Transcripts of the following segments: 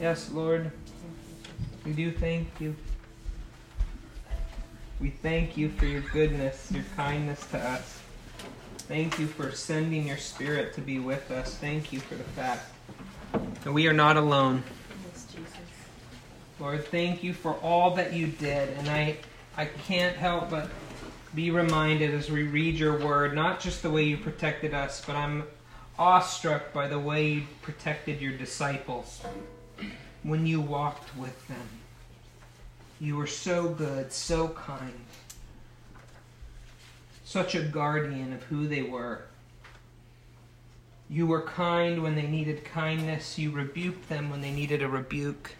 Yes, Lord, we do thank you. We thank you for your goodness, your kindness to us. Thank you for sending your Spirit to be with us. Thank you for the fact that we are not alone. Yes, Jesus. Lord, thank you for all that you did. And I can't help but be reminded as we read your word, not just the way you protected us, but I'm awestruck by the way you protected your disciples when you walked with them. You were so good, so kind, such a guardian of who they were. You were kind when they needed kindness. You rebuked them when they needed a rebuke.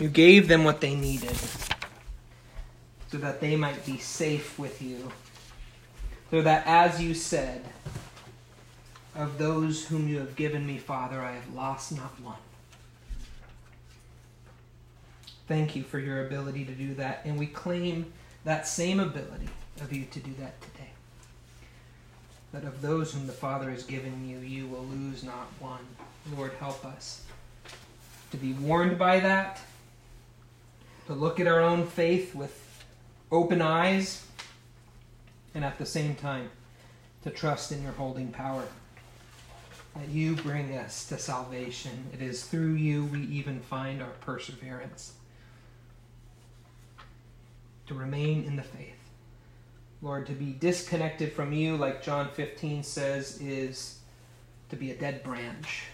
You gave them what they needed so that they might be safe with you. So that, as you said, of those whom you have given me, Father, I have lost not one. Thank you for your ability to do that, and we claim that same ability of you to do that today. That of those whom the Father has given you, you will lose not one. Lord, help us to be warned by that, to look at our own faith with open eyes, and at the same time, to trust in your holding power, that you bring us to salvation. It is through you we even find our perseverance to remain in the faith. Lord, to be disconnected from you, like John 15 says, is to be a dead branch.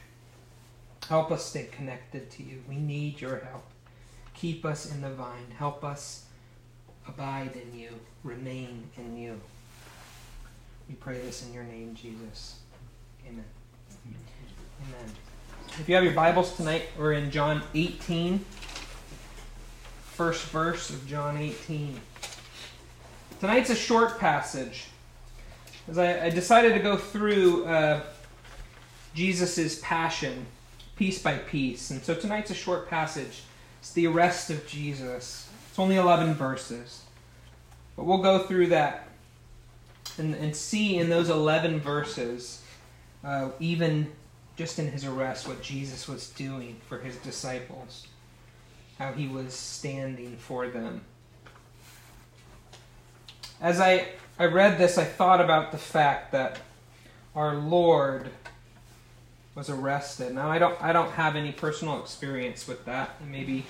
Help us stay connected to you. We need your help. Keep us in the vine. Help us abide in you, remain in you. We pray this in your name, Jesus. Amen. Amen. If you have your Bibles tonight, we're in John 18. First verse of John 18. Tonight's a short passage, as I decided to go through Jesus' passion piece by piece. And so tonight's a short passage. It's the arrest of Jesus. It's only 11 verses. But we'll go through that and see in those 11 verses, even just in his arrest, what Jesus was doing for his disciples. How he was standing for them. As I read this, I thought about the fact that our Lord was arrested. Now, I don't have any personal experience with that. And maybe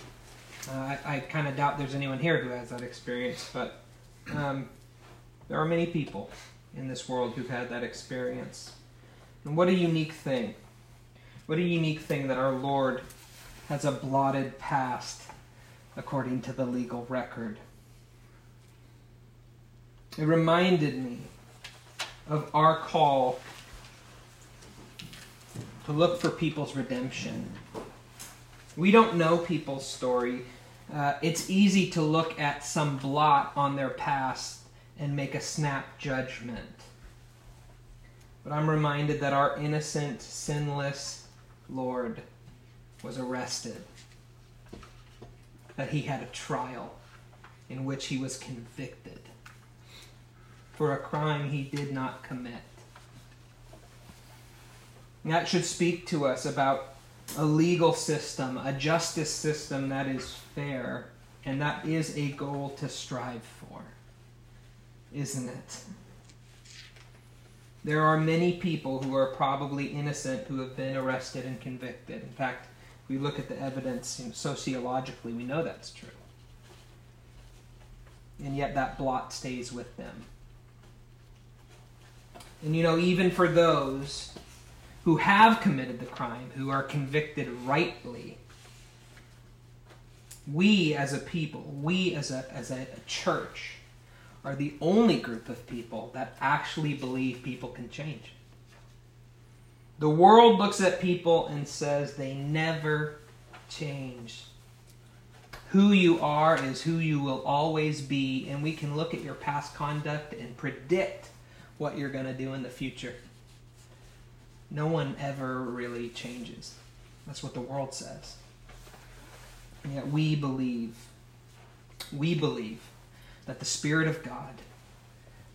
I kind of doubt there's anyone here who has that experience. But there are many people in this world who've had that experience. And what a unique thing. What a unique thing that our Lord has a blotted past according to the legal record. It reminded me of our call to look for people's redemption. We don't know people's story. It's easy to look at some blot on their past and make a snap judgment. But I'm reminded that our innocent, sinless Lord was arrested, that he had a trial in which he was convicted for a crime he did not commit. And that should speak to us about a legal system, a justice system that is fair, and that is a goal to strive for, isn't it? There are many people who are probably innocent who have been arrested and convicted. In fact, we look at the evidence, and sociologically, we know that's true. And yet that blot stays with them. And you know, even for those who have committed the crime, who are convicted rightly, we as a people, we as a church, are the only group of people that actually believe people can change. The world looks at people and says they never change. Who you are is who you will always be, and we can look at your past conduct and predict what you're going to do in the future. No one ever really changes. That's what the world says. And yet we believe that the Spirit of God,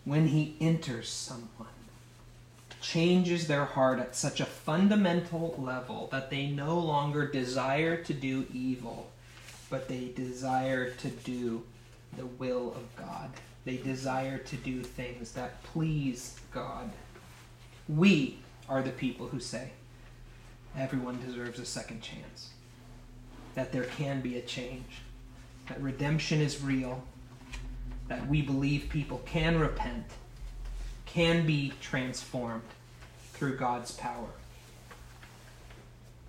when he enters someone, changes their heart at such a fundamental level that they no longer desire to do evil, but they desire to do the will of God. They desire to do things that please God. We are the people who say everyone deserves a second chance, that there can be a change, that redemption is real, that we believe people can repent, can be transformed through God's power.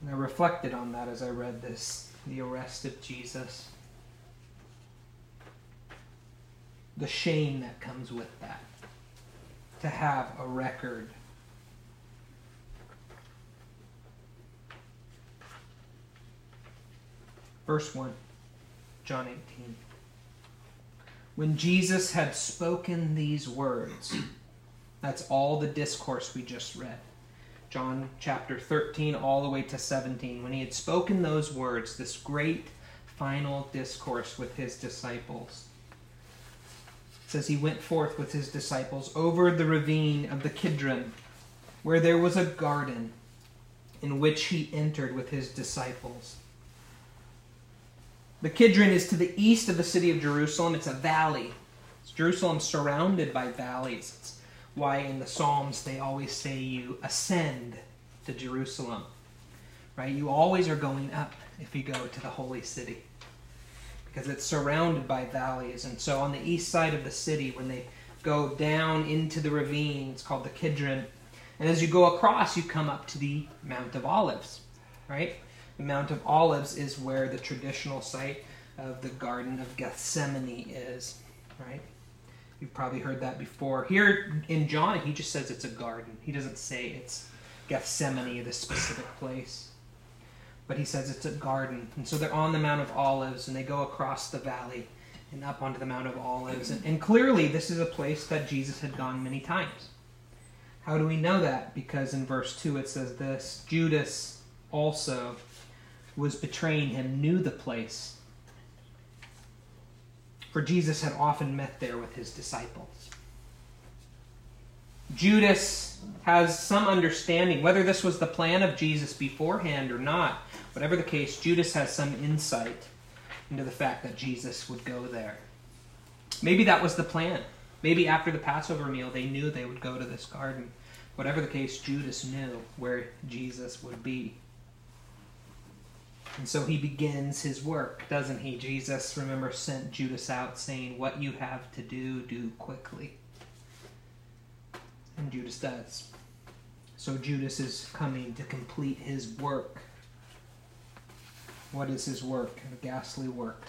And I reflected on that as I read this, the arrest of Jesus, the shame that comes with that, to have a record. Verse 1, John 18. When Jesus had spoken these words, that's all the discourse we just read. John chapter 13 all the way to 17. When he had spoken those words, this great final discourse with his disciples, it says he went forth with his disciples over the ravine of the Kidron, where there was a garden, in which he entered with his disciples. The Kidron is to the east of the city of Jerusalem. It's a valley. It's Jerusalem surrounded by valleys. It's why in the Psalms they always say you ascend to Jerusalem, right? You always are going up if you go to the holy city because it's surrounded by valleys. And so on the east side of the city, when they go down into the ravine, it's called the Kidron. And as you go across, you come up to the Mount of Olives, right? The Mount of Olives is where the traditional site of the Garden of Gethsemane is, right? You've probably heard that before. Here in John, he just says it's a garden. He doesn't say it's Gethsemane, this specific place. But he says it's a garden. And so they're on the Mount of Olives, and they go across the valley and up onto the Mount of Olives. And clearly, this is a place that Jesus had gone many times. How do we know that? Because in verse 2, it says this, Judas also was betraying him, knew the place. For Jesus had often met there with his disciples. Judas has some understanding, whether this was the plan of Jesus beforehand or not, whatever the case, Judas has some insight into the fact that Jesus would go there. Maybe that was the plan. Maybe after the Passover meal, they knew they would go to this garden. Whatever the case, Judas knew where Jesus would be. And so he begins his work, doesn't he? Jesus, remember, sent Judas out saying, what you have to do, do quickly. And Judas does. So Judas is coming to complete his work. What is his work? The ghastly work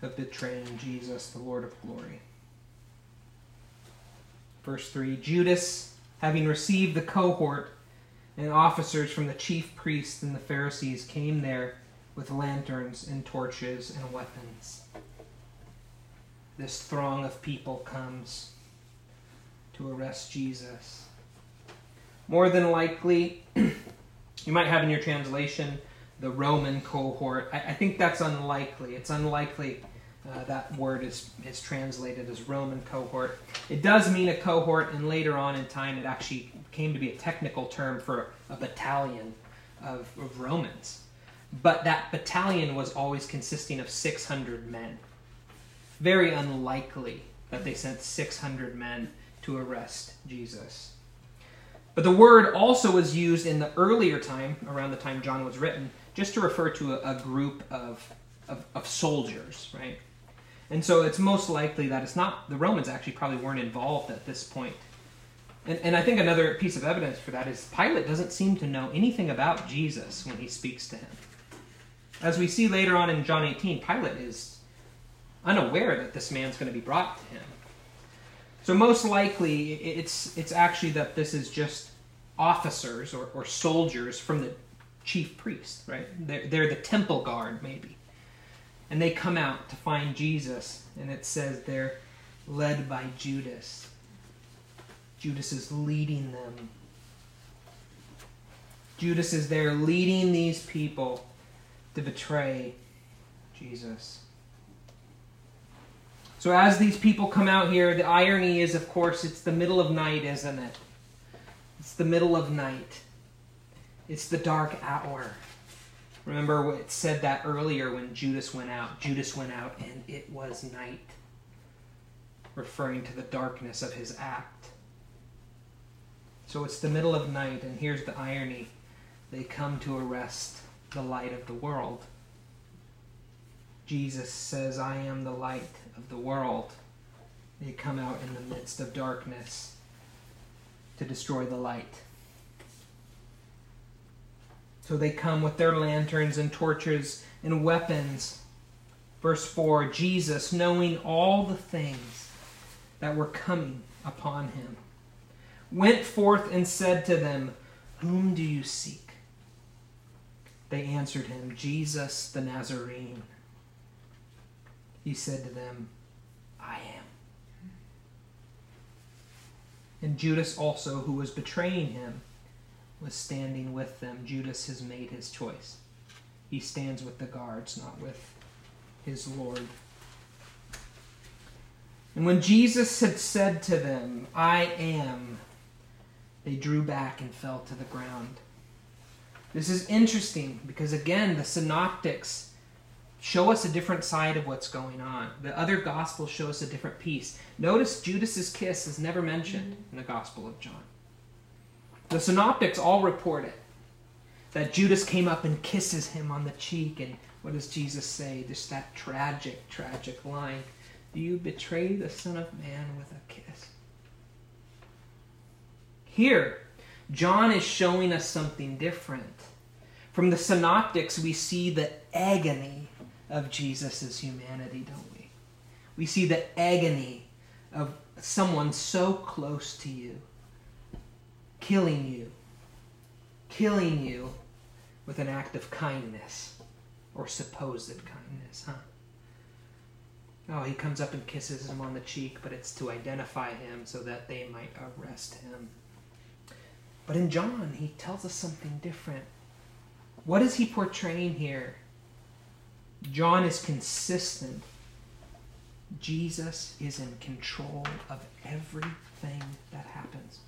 of betraying Jesus, the Lord of glory. Verse 3, Judas, having received the cohort and officers from the chief priests and the Pharisees, came there with lanterns and torches and weapons. This throng of people comes to arrest Jesus. More than likely, you might have in your translation the Roman cohort. I think that's unlikely. It's unlikely that word is translated as Roman cohort. It does mean a cohort, and later on in time it actually came to be a technical term for a battalion of Romans. But that battalion was always consisting of 600 men. Very unlikely that they sent 600 men to arrest Jesus. But the word also was used in the earlier time, around the time John was written, just to refer to a group of soldiers, right? And so it's most likely that it's not, the Romans actually probably weren't involved at this point. And I think another piece of evidence for that is Pilate doesn't seem to know anything about Jesus when he speaks to him. As we see later on in John 18, Pilate is unaware that this man's going to be brought to him. So most likely it's actually that this is just officers or soldiers from the chief priest, right? They're the temple guard, maybe. And they come out to find Jesus, and it says they're led by Judas. Judas is leading them. Judas is there leading these people to betray Jesus. So as these people come out here, the irony is, of course, it's the middle of night, isn't it? It's the middle of night. It's the dark hour. Remember what it said that earlier when Judas went out. Judas went out and it was night, referring to the darkness of his act. So it's the middle of night, and here's the irony. They come to arrest the light of the world. Jesus says, I am the light of the world. They come out in the midst of darkness to destroy the light. So they come with their lanterns and torches and weapons. Verse 4, Jesus, knowing all the things that were coming upon him, went forth and said to them, Whom do you seek? They answered him, Jesus the Nazarene. He said to them, I am. And Judas also, who was betraying him, was standing with them. Judas has made his choice. He stands with the guards, not with his Lord. And when Jesus had said to them, I am, they drew back and fell to the ground. This is interesting because, again, the synoptics show us a different side of what's going on. The other gospels show us a different piece. Notice Judas's kiss is never mentioned in the Gospel of John. The synoptics all report it, that Judas came up and kisses him on the cheek. And what does Jesus say? Just that tragic, tragic line. Do you betray the Son of Man with a kiss? Here, John is showing us something different. From the synoptics, we see the agony of Jesus' humanity, don't we? We see the agony of someone so close to you, killing you with an act of kindness, or supposed kindness, huh? Oh, he comes up and kisses him on the cheek, but it's to identify him so that they might arrest him. But in John, he tells us something different. What is he portraying here? John is consistent. Jesus is in control of everything that happens.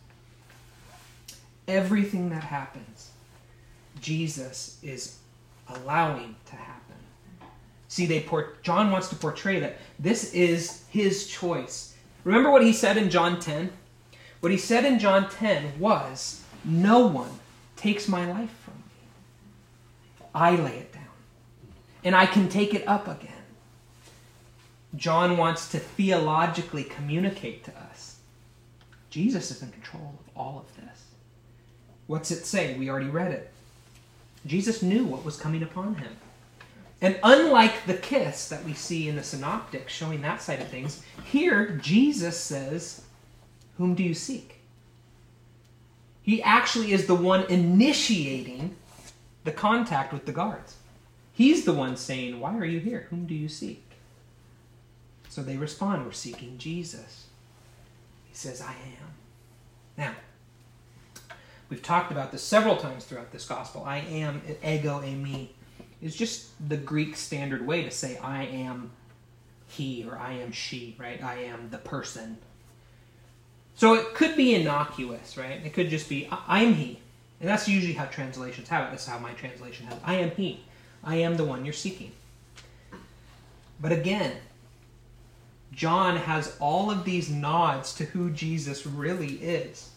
Everything that happens, Jesus is allowing to happen. See, John wants to portray that. This is his choice. Remember what he said in John 10? What he said in John 10 was, no one takes my life from me. I lay it down, and I can take it up again. John wants to theologically communicate to us, Jesus is in control of all of this. What's it say? We already read it. Jesus knew what was coming upon him. And unlike the kiss that we see in the synoptics showing that side of things, here Jesus says, Whom do you seek? He actually is the one initiating the contact with the guards. He's the one saying, Why are you here? Whom do you seek? So they respond, We're seeking Jesus. He says, I am. Now, we've talked about this several times throughout this gospel. I am, ego, a me. It's just the Greek standard way to say I am he or I am she, right? I am the person. So it could be innocuous, right? It could just be I am he. And that's usually how translations have it. That's how my translation has it. I am he. I am the one you're seeking. But again, John has all of these nods to who Jesus really is.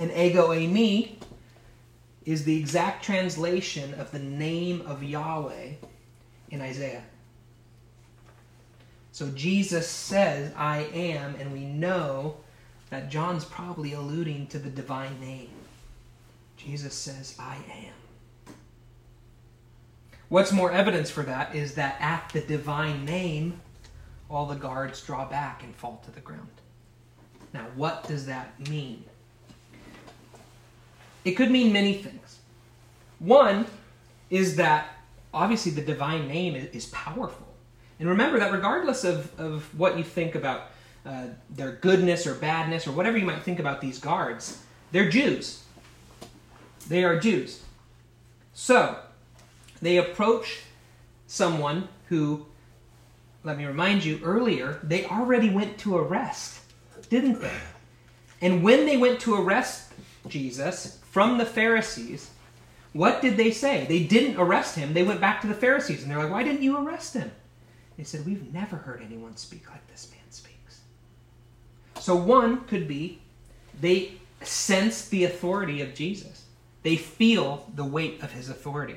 And ego a me is the exact translation of the name of Yahweh in Isaiah. So Jesus says, I am, and we know that John's probably alluding to the divine name. Jesus says, I am. What's more evidence for that is that at the divine name, all the guards draw back and fall to the ground. Now, what does that mean? It could mean many things. One is that, obviously, the divine name is powerful. And remember that regardless of what you think about their goodness or badness or whatever you might think about these guards, they're Jews. They are Jews. So, they approach someone who, let me remind you, earlier, they already went to arrest, didn't they? And when they went to arrest Jesus from the Pharisees, what did they say? They didn't arrest him. They went back to the Pharisees, and they're like, why didn't you arrest him? They said, we've never heard anyone speak like this man speaks. So one could be they sense the authority of Jesus. They feel the weight of his authority,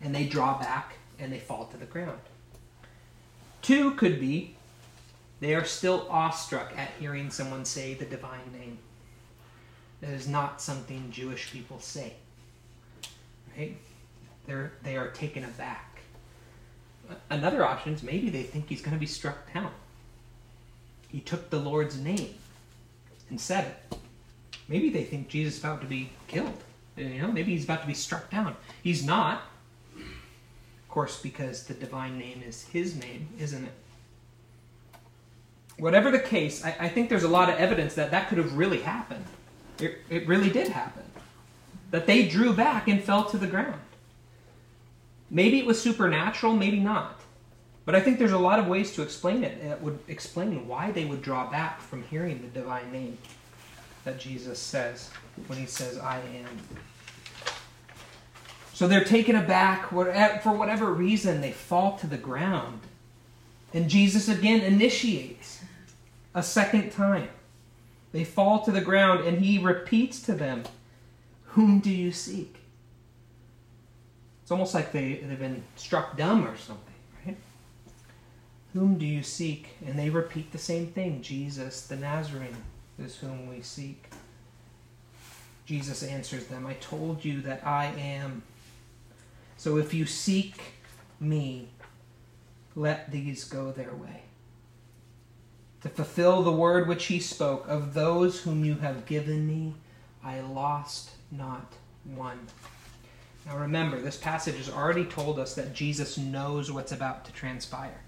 and they draw back, and they fall to the ground. Two could be they are still awestruck at hearing someone say the divine name. That is not something Jewish people say. Right? They are taken aback. Another option is maybe they think he's going to be struck down. He took the Lord's name and said it. Maybe they think Jesus is about to be killed. You know, maybe he's about to be struck down. He's not. Of course, because the divine name is his name, isn't it? Whatever the case, I think there's a lot of evidence that that could have really happened. It really did happen. That they drew back and fell to the ground. Maybe it was supernatural, maybe not. But I think there's a lot of ways to explain it that would explain why they would draw back from hearing the divine name that Jesus says when he says, I am. So they're taken aback. For whatever reason, they fall to the ground. And Jesus again initiates a second time. They fall to the ground, and he repeats to them, whom do you seek? It's almost like they've been struck dumb or something, right? Whom do you seek? And they repeat the same thing. Jesus the Nazarene is whom we seek. Jesus answers them, I told you that I am. So if you seek me, let these go their way. To fulfill the word which he spoke, of those whom you have given me, I lost not one. Now remember, this passage has already told us that Jesus knows what's about to transpire.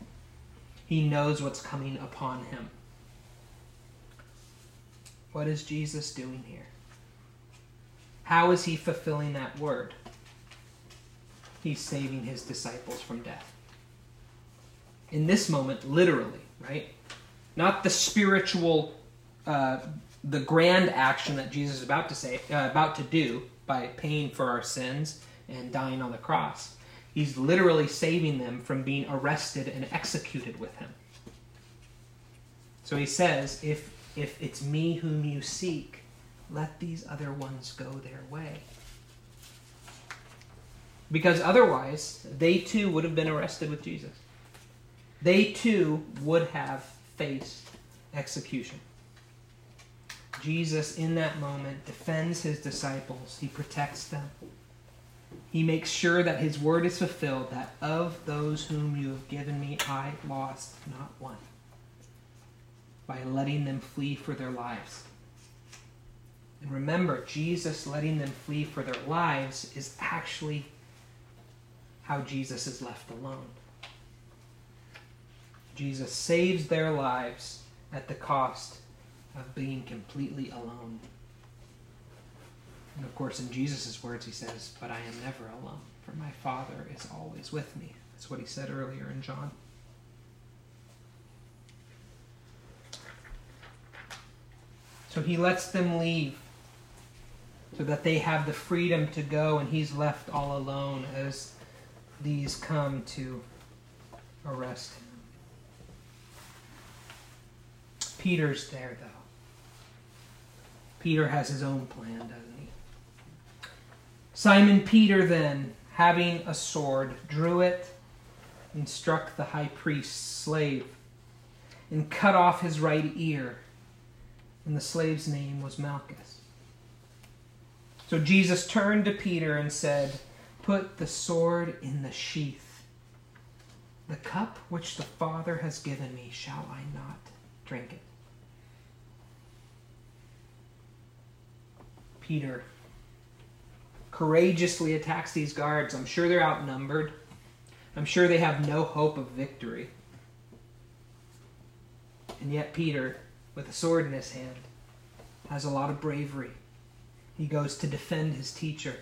He knows what's coming upon him. What is Jesus doing here? How is he fulfilling that word? He's saving his disciples from death. In this moment, literally, right? Not the spiritual, the grand action that Jesus is about to do by paying for our sins and dying on the cross. He's literally saving them from being arrested and executed with him. So he says, if it's me whom you seek, let these other ones go their way. Because otherwise, they too would have been arrested with Jesus. They too would have faced execution. Jesus, in that moment, defends his disciples. He protects them. He makes sure that his word is fulfilled, that of those whom you have given me, I lost not one, by letting them flee for their lives. And remember, Jesus letting them flee for their lives is actually how Jesus is left alone. Jesus saves their lives at the cost of being completely alone. And of course, in Jesus' words, he says, but I am never alone, for my Father is always with me. That's what he said earlier in John. So he lets them leave so that they have the freedom to go, and he's left all alone as these come to arrest him. Peter's there, though. Peter has his own plan, doesn't he? Simon Peter, then, having a sword, drew it and struck the high priest's slave and cut off his right ear. And the slave's name was Malchus. So Jesus turned to Peter and said, put the sword in the sheath. The cup which the Father has given me, shall I not drink it? Peter courageously attacks these guards. I'm sure they're outnumbered. I'm sure they have no hope of victory. And yet Peter, with a sword in his hand, has a lot of bravery. He goes to defend his teacher.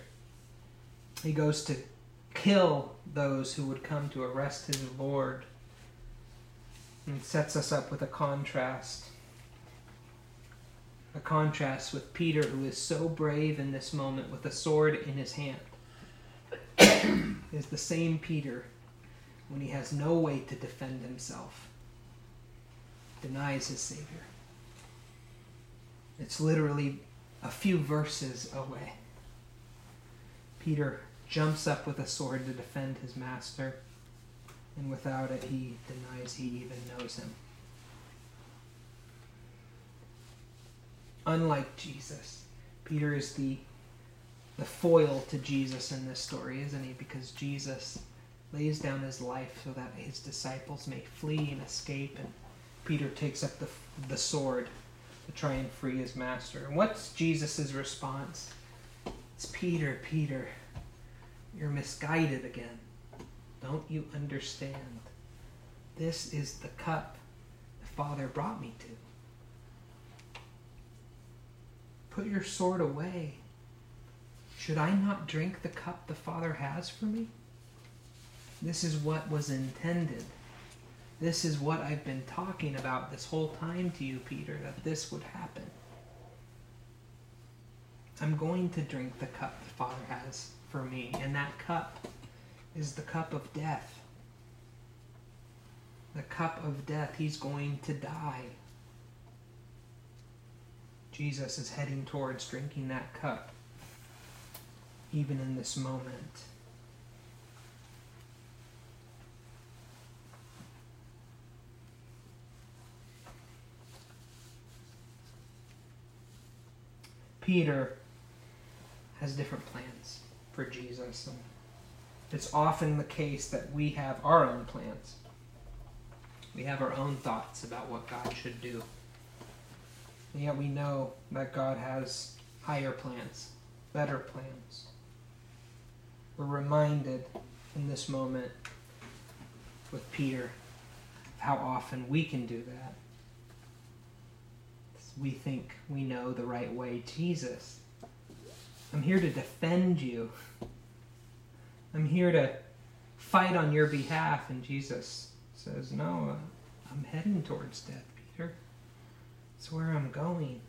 He goes to kill those who would come to arrest his Lord. And sets us up with a contrast a contrast with Peter, who is so brave in this moment with a sword in his hand, is the same Peter, when he has no way to defend himself, denies his Savior. It's literally a few verses away. Peter jumps up with a sword to defend his master, and without it, he denies he even knows him. Unlike Jesus, Peter is the foil to Jesus in this story, isn't he? Because Jesus lays down his life so that his disciples may flee and escape, and Peter takes up the sword to try and free his master. And what's Jesus' response? It's, "Peter, Peter, you're misguided again. Don't you understand? This is the cup the Father brought me to. Put your sword away. Should I not drink the cup the Father has for me? This is what was intended. This is what I've been talking about this whole time to you, Peter, that this would happen. I'm going to drink the cup the Father has for me, and that cup is the cup of death. The cup of death. He's going to die." Jesus is heading towards drinking that cup, even in this moment. Peter has different plans for Jesus, and it's often the case that we have our own plans. We have our own thoughts about what God should do, and yet we know that God has higher plans, better plans. We're reminded in this moment with Peter of how often we can do that. We think we know the right way. "Jesus, I'm here to defend you. I'm here to fight on your behalf." And Jesus says, "No, I'm heading towards death, Peter. It's where I'm going."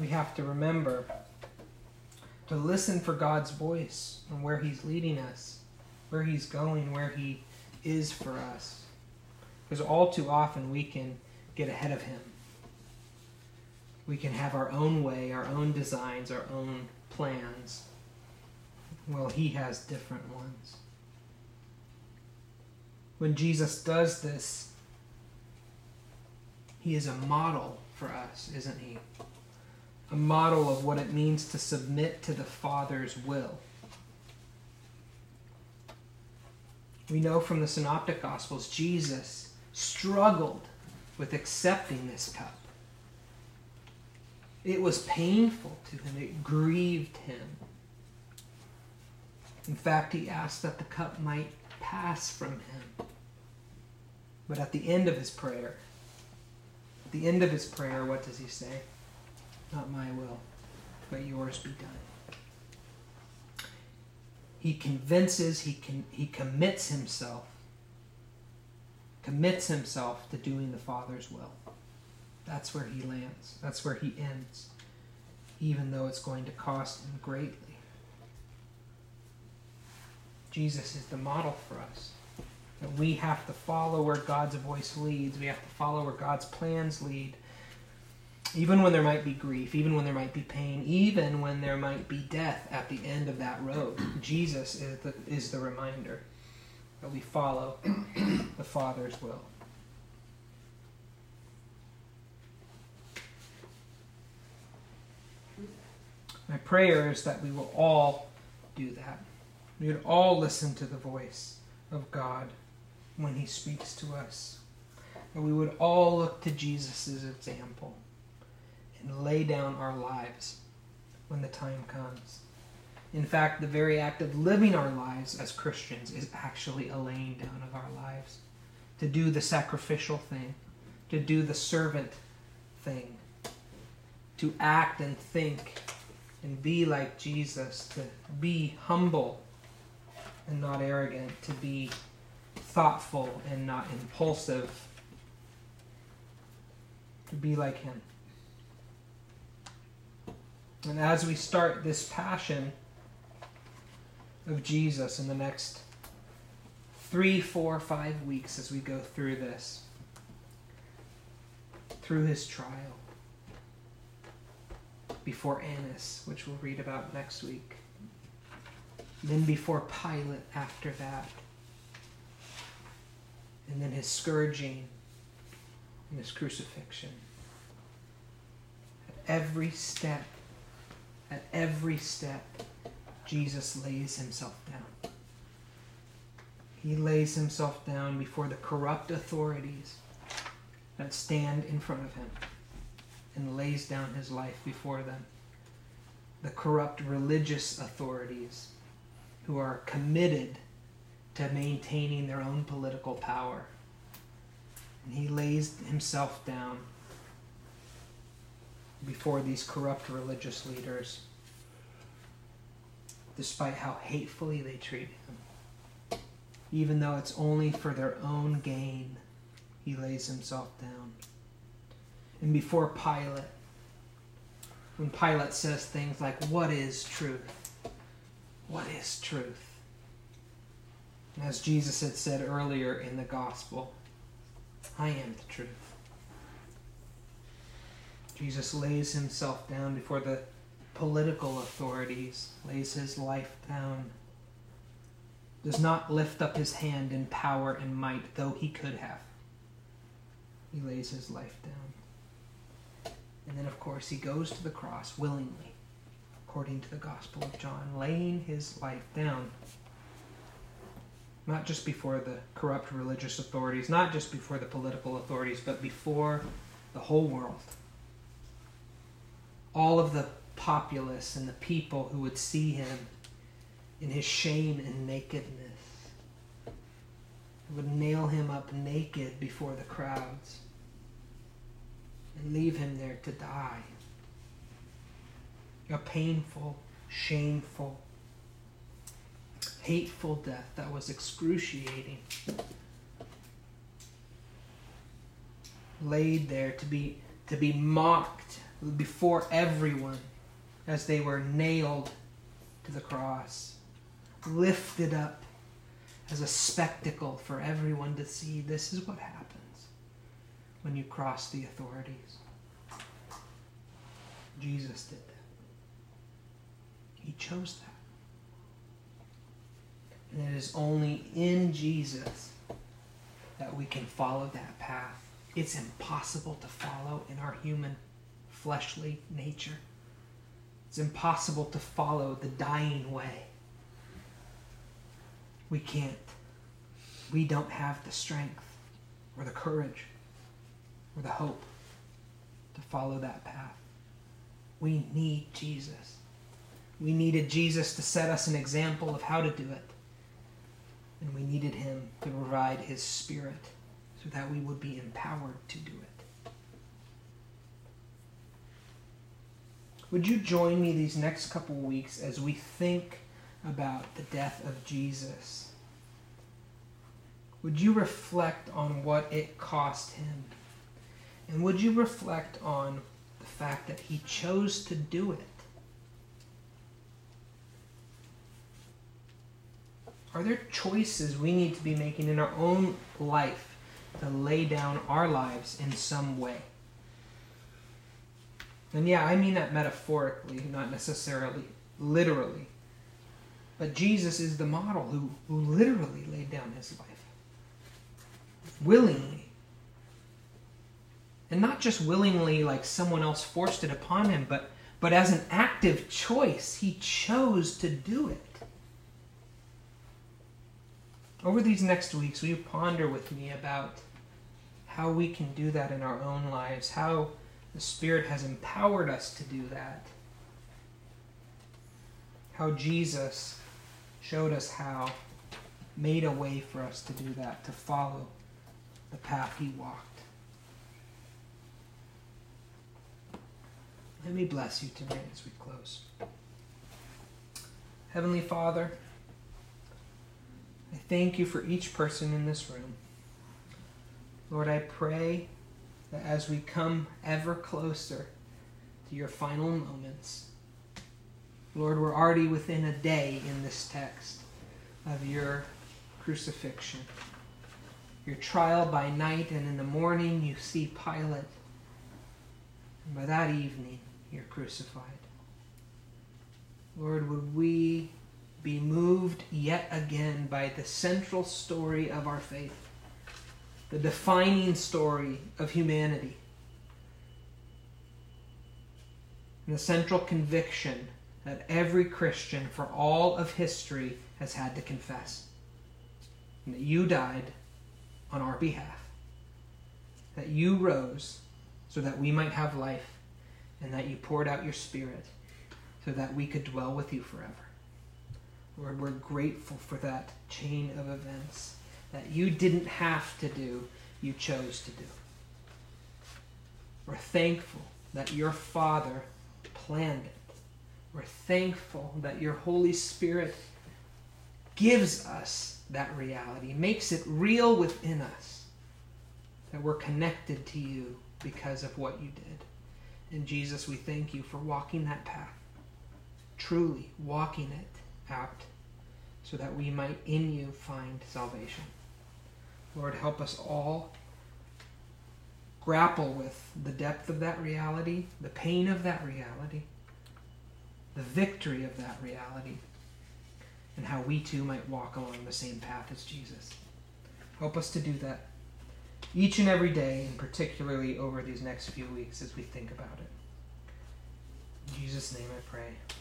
We have to remember to listen for God's voice and where he's leading us, where he's going, where he is for us. Because all too often we can get ahead of him. We can have our own way, our own designs, our own plans. Well, he has different ones. When Jesus does this, he is a model for us, isn't he? A model of what it means to submit to the Father's will. We know from the Synoptic Gospels, Jesus struggled with accepting this cup. It was painful to him. It grieved him. In fact, he asked that the cup might pass from him. But at the end of his prayer, what does he say? "Not my will, but yours be done." He convinces, he commits himself to doing the Father's will. That's where he lands. That's where he ends, even though it's going to cost him greatly. Jesus is the model for us, that we have to follow where God's voice leads. We have to follow where God's plans lead, even when there might be grief, even when there might be pain, even when there might be death at the end of that road. Jesus is the reminder that we follow the Father's will. My prayer is that we will all do that. We would all listen to the voice of God when he speaks to us. And we would all look to Jesus' example and lay down our lives when the time comes. In fact, the very act of living our lives as Christians is actually a laying down of our lives. To do the sacrificial thing, to do the servant thing, to act and think and be like Jesus, to be humble and not arrogant, to be thoughtful and not impulsive, to be like him. And as we start this passion of Jesus in the next 3, 4, 5 weeks, as we go through this, through his trial before Annas, which we'll read about next week, then before Pilate after that, and then his scourging and his crucifixion. At every step, Jesus lays himself down. He lays himself down before the corrupt authorities that stand in front of him, and lays down his life before them. The corrupt religious authorities who are committed to maintaining their own political power. And he lays himself down before these corrupt religious leaders, despite how hatefully they treat him. Even though it's only for their own gain, he lays himself down. And before Pilate, when Pilate says things like, "What is truth? What is truth?" And as Jesus had said earlier in the gospel, "I am the truth." Jesus lays himself down before the political authorities, lays his life down, does not lift up his hand in power and might, though he could have. He lays his life down. And then, of course, he goes to the cross willingly, according to the Gospel of John, laying his life down. Not just before the corrupt religious authorities, not just before the political authorities, but before the whole world. All of the populace and the people who would see him in his shame and nakedness, would nail him up naked before the crowds and leave him there to die. A painful, shameful, hateful death that was excruciating. Laid there to be mocked before everyone as they were nailed to the cross. Lifted up as a spectacle for everyone to see. This is what happens when you cross the authorities. Jesus did that. He chose that. And it is only in Jesus that we can follow that path. It's impossible to follow in our human, fleshly nature. It's impossible to follow the dying way. We can't. We don't have the strength or the courage or the hope to follow that path. We need Jesus. We needed Jesus to set us an example of how to do it. And we needed him to provide his Spirit so that we would be empowered to do it. Would you join me these next couple weeks as we think about the death of Jesus? Would you reflect on what it cost him? And would you reflect on the fact that he chose to do it? Are there choices we need to be making in our own life to lay down our lives in some way? And yeah, I mean that metaphorically, not necessarily literally. But Jesus is the model who literally laid down his life. Willingly. And not just willingly like someone else forced it upon him, but as an active choice. He chose to do it. Over these next weeks, will you ponder with me about how we can do that in our own lives, how the Spirit has empowered us to do that, how Jesus showed us how, made a way for us to do that, to follow the path he walked. Let me bless you tonight as we close. Heavenly Father, I I thank you for each person in this room. Lord, I pray that as we come ever closer to your final moments, Lord, we're already within a day in this text of your crucifixion, your trial by night, and in the morning you see Pilate, and by that evening you're crucified. Lord, would we be moved yet again by the central story of our faith, the defining story of humanity, and the central conviction that every Christian for all of history has had to confess, and that you died on our behalf, that you rose so that we might have life, and that you poured out your Spirit so that we could dwell with you forever. Lord, we're grateful for that chain of events that you didn't have to do, you chose to do. We're thankful that your Father planned it. We're thankful that your Holy Spirit gives us that reality, makes it real within us, that we're connected to you because of what you did. And Jesus, we thank you for walking that path, truly walking it out, so that we might in you find salvation. Lord, help us all grapple with the depth of that reality, the pain of that reality, the victory of that reality, and how we too might walk along the same path as Jesus. Help us to do that each and every day, and particularly over these next few weeks as we think about it. In Jesus' name I pray.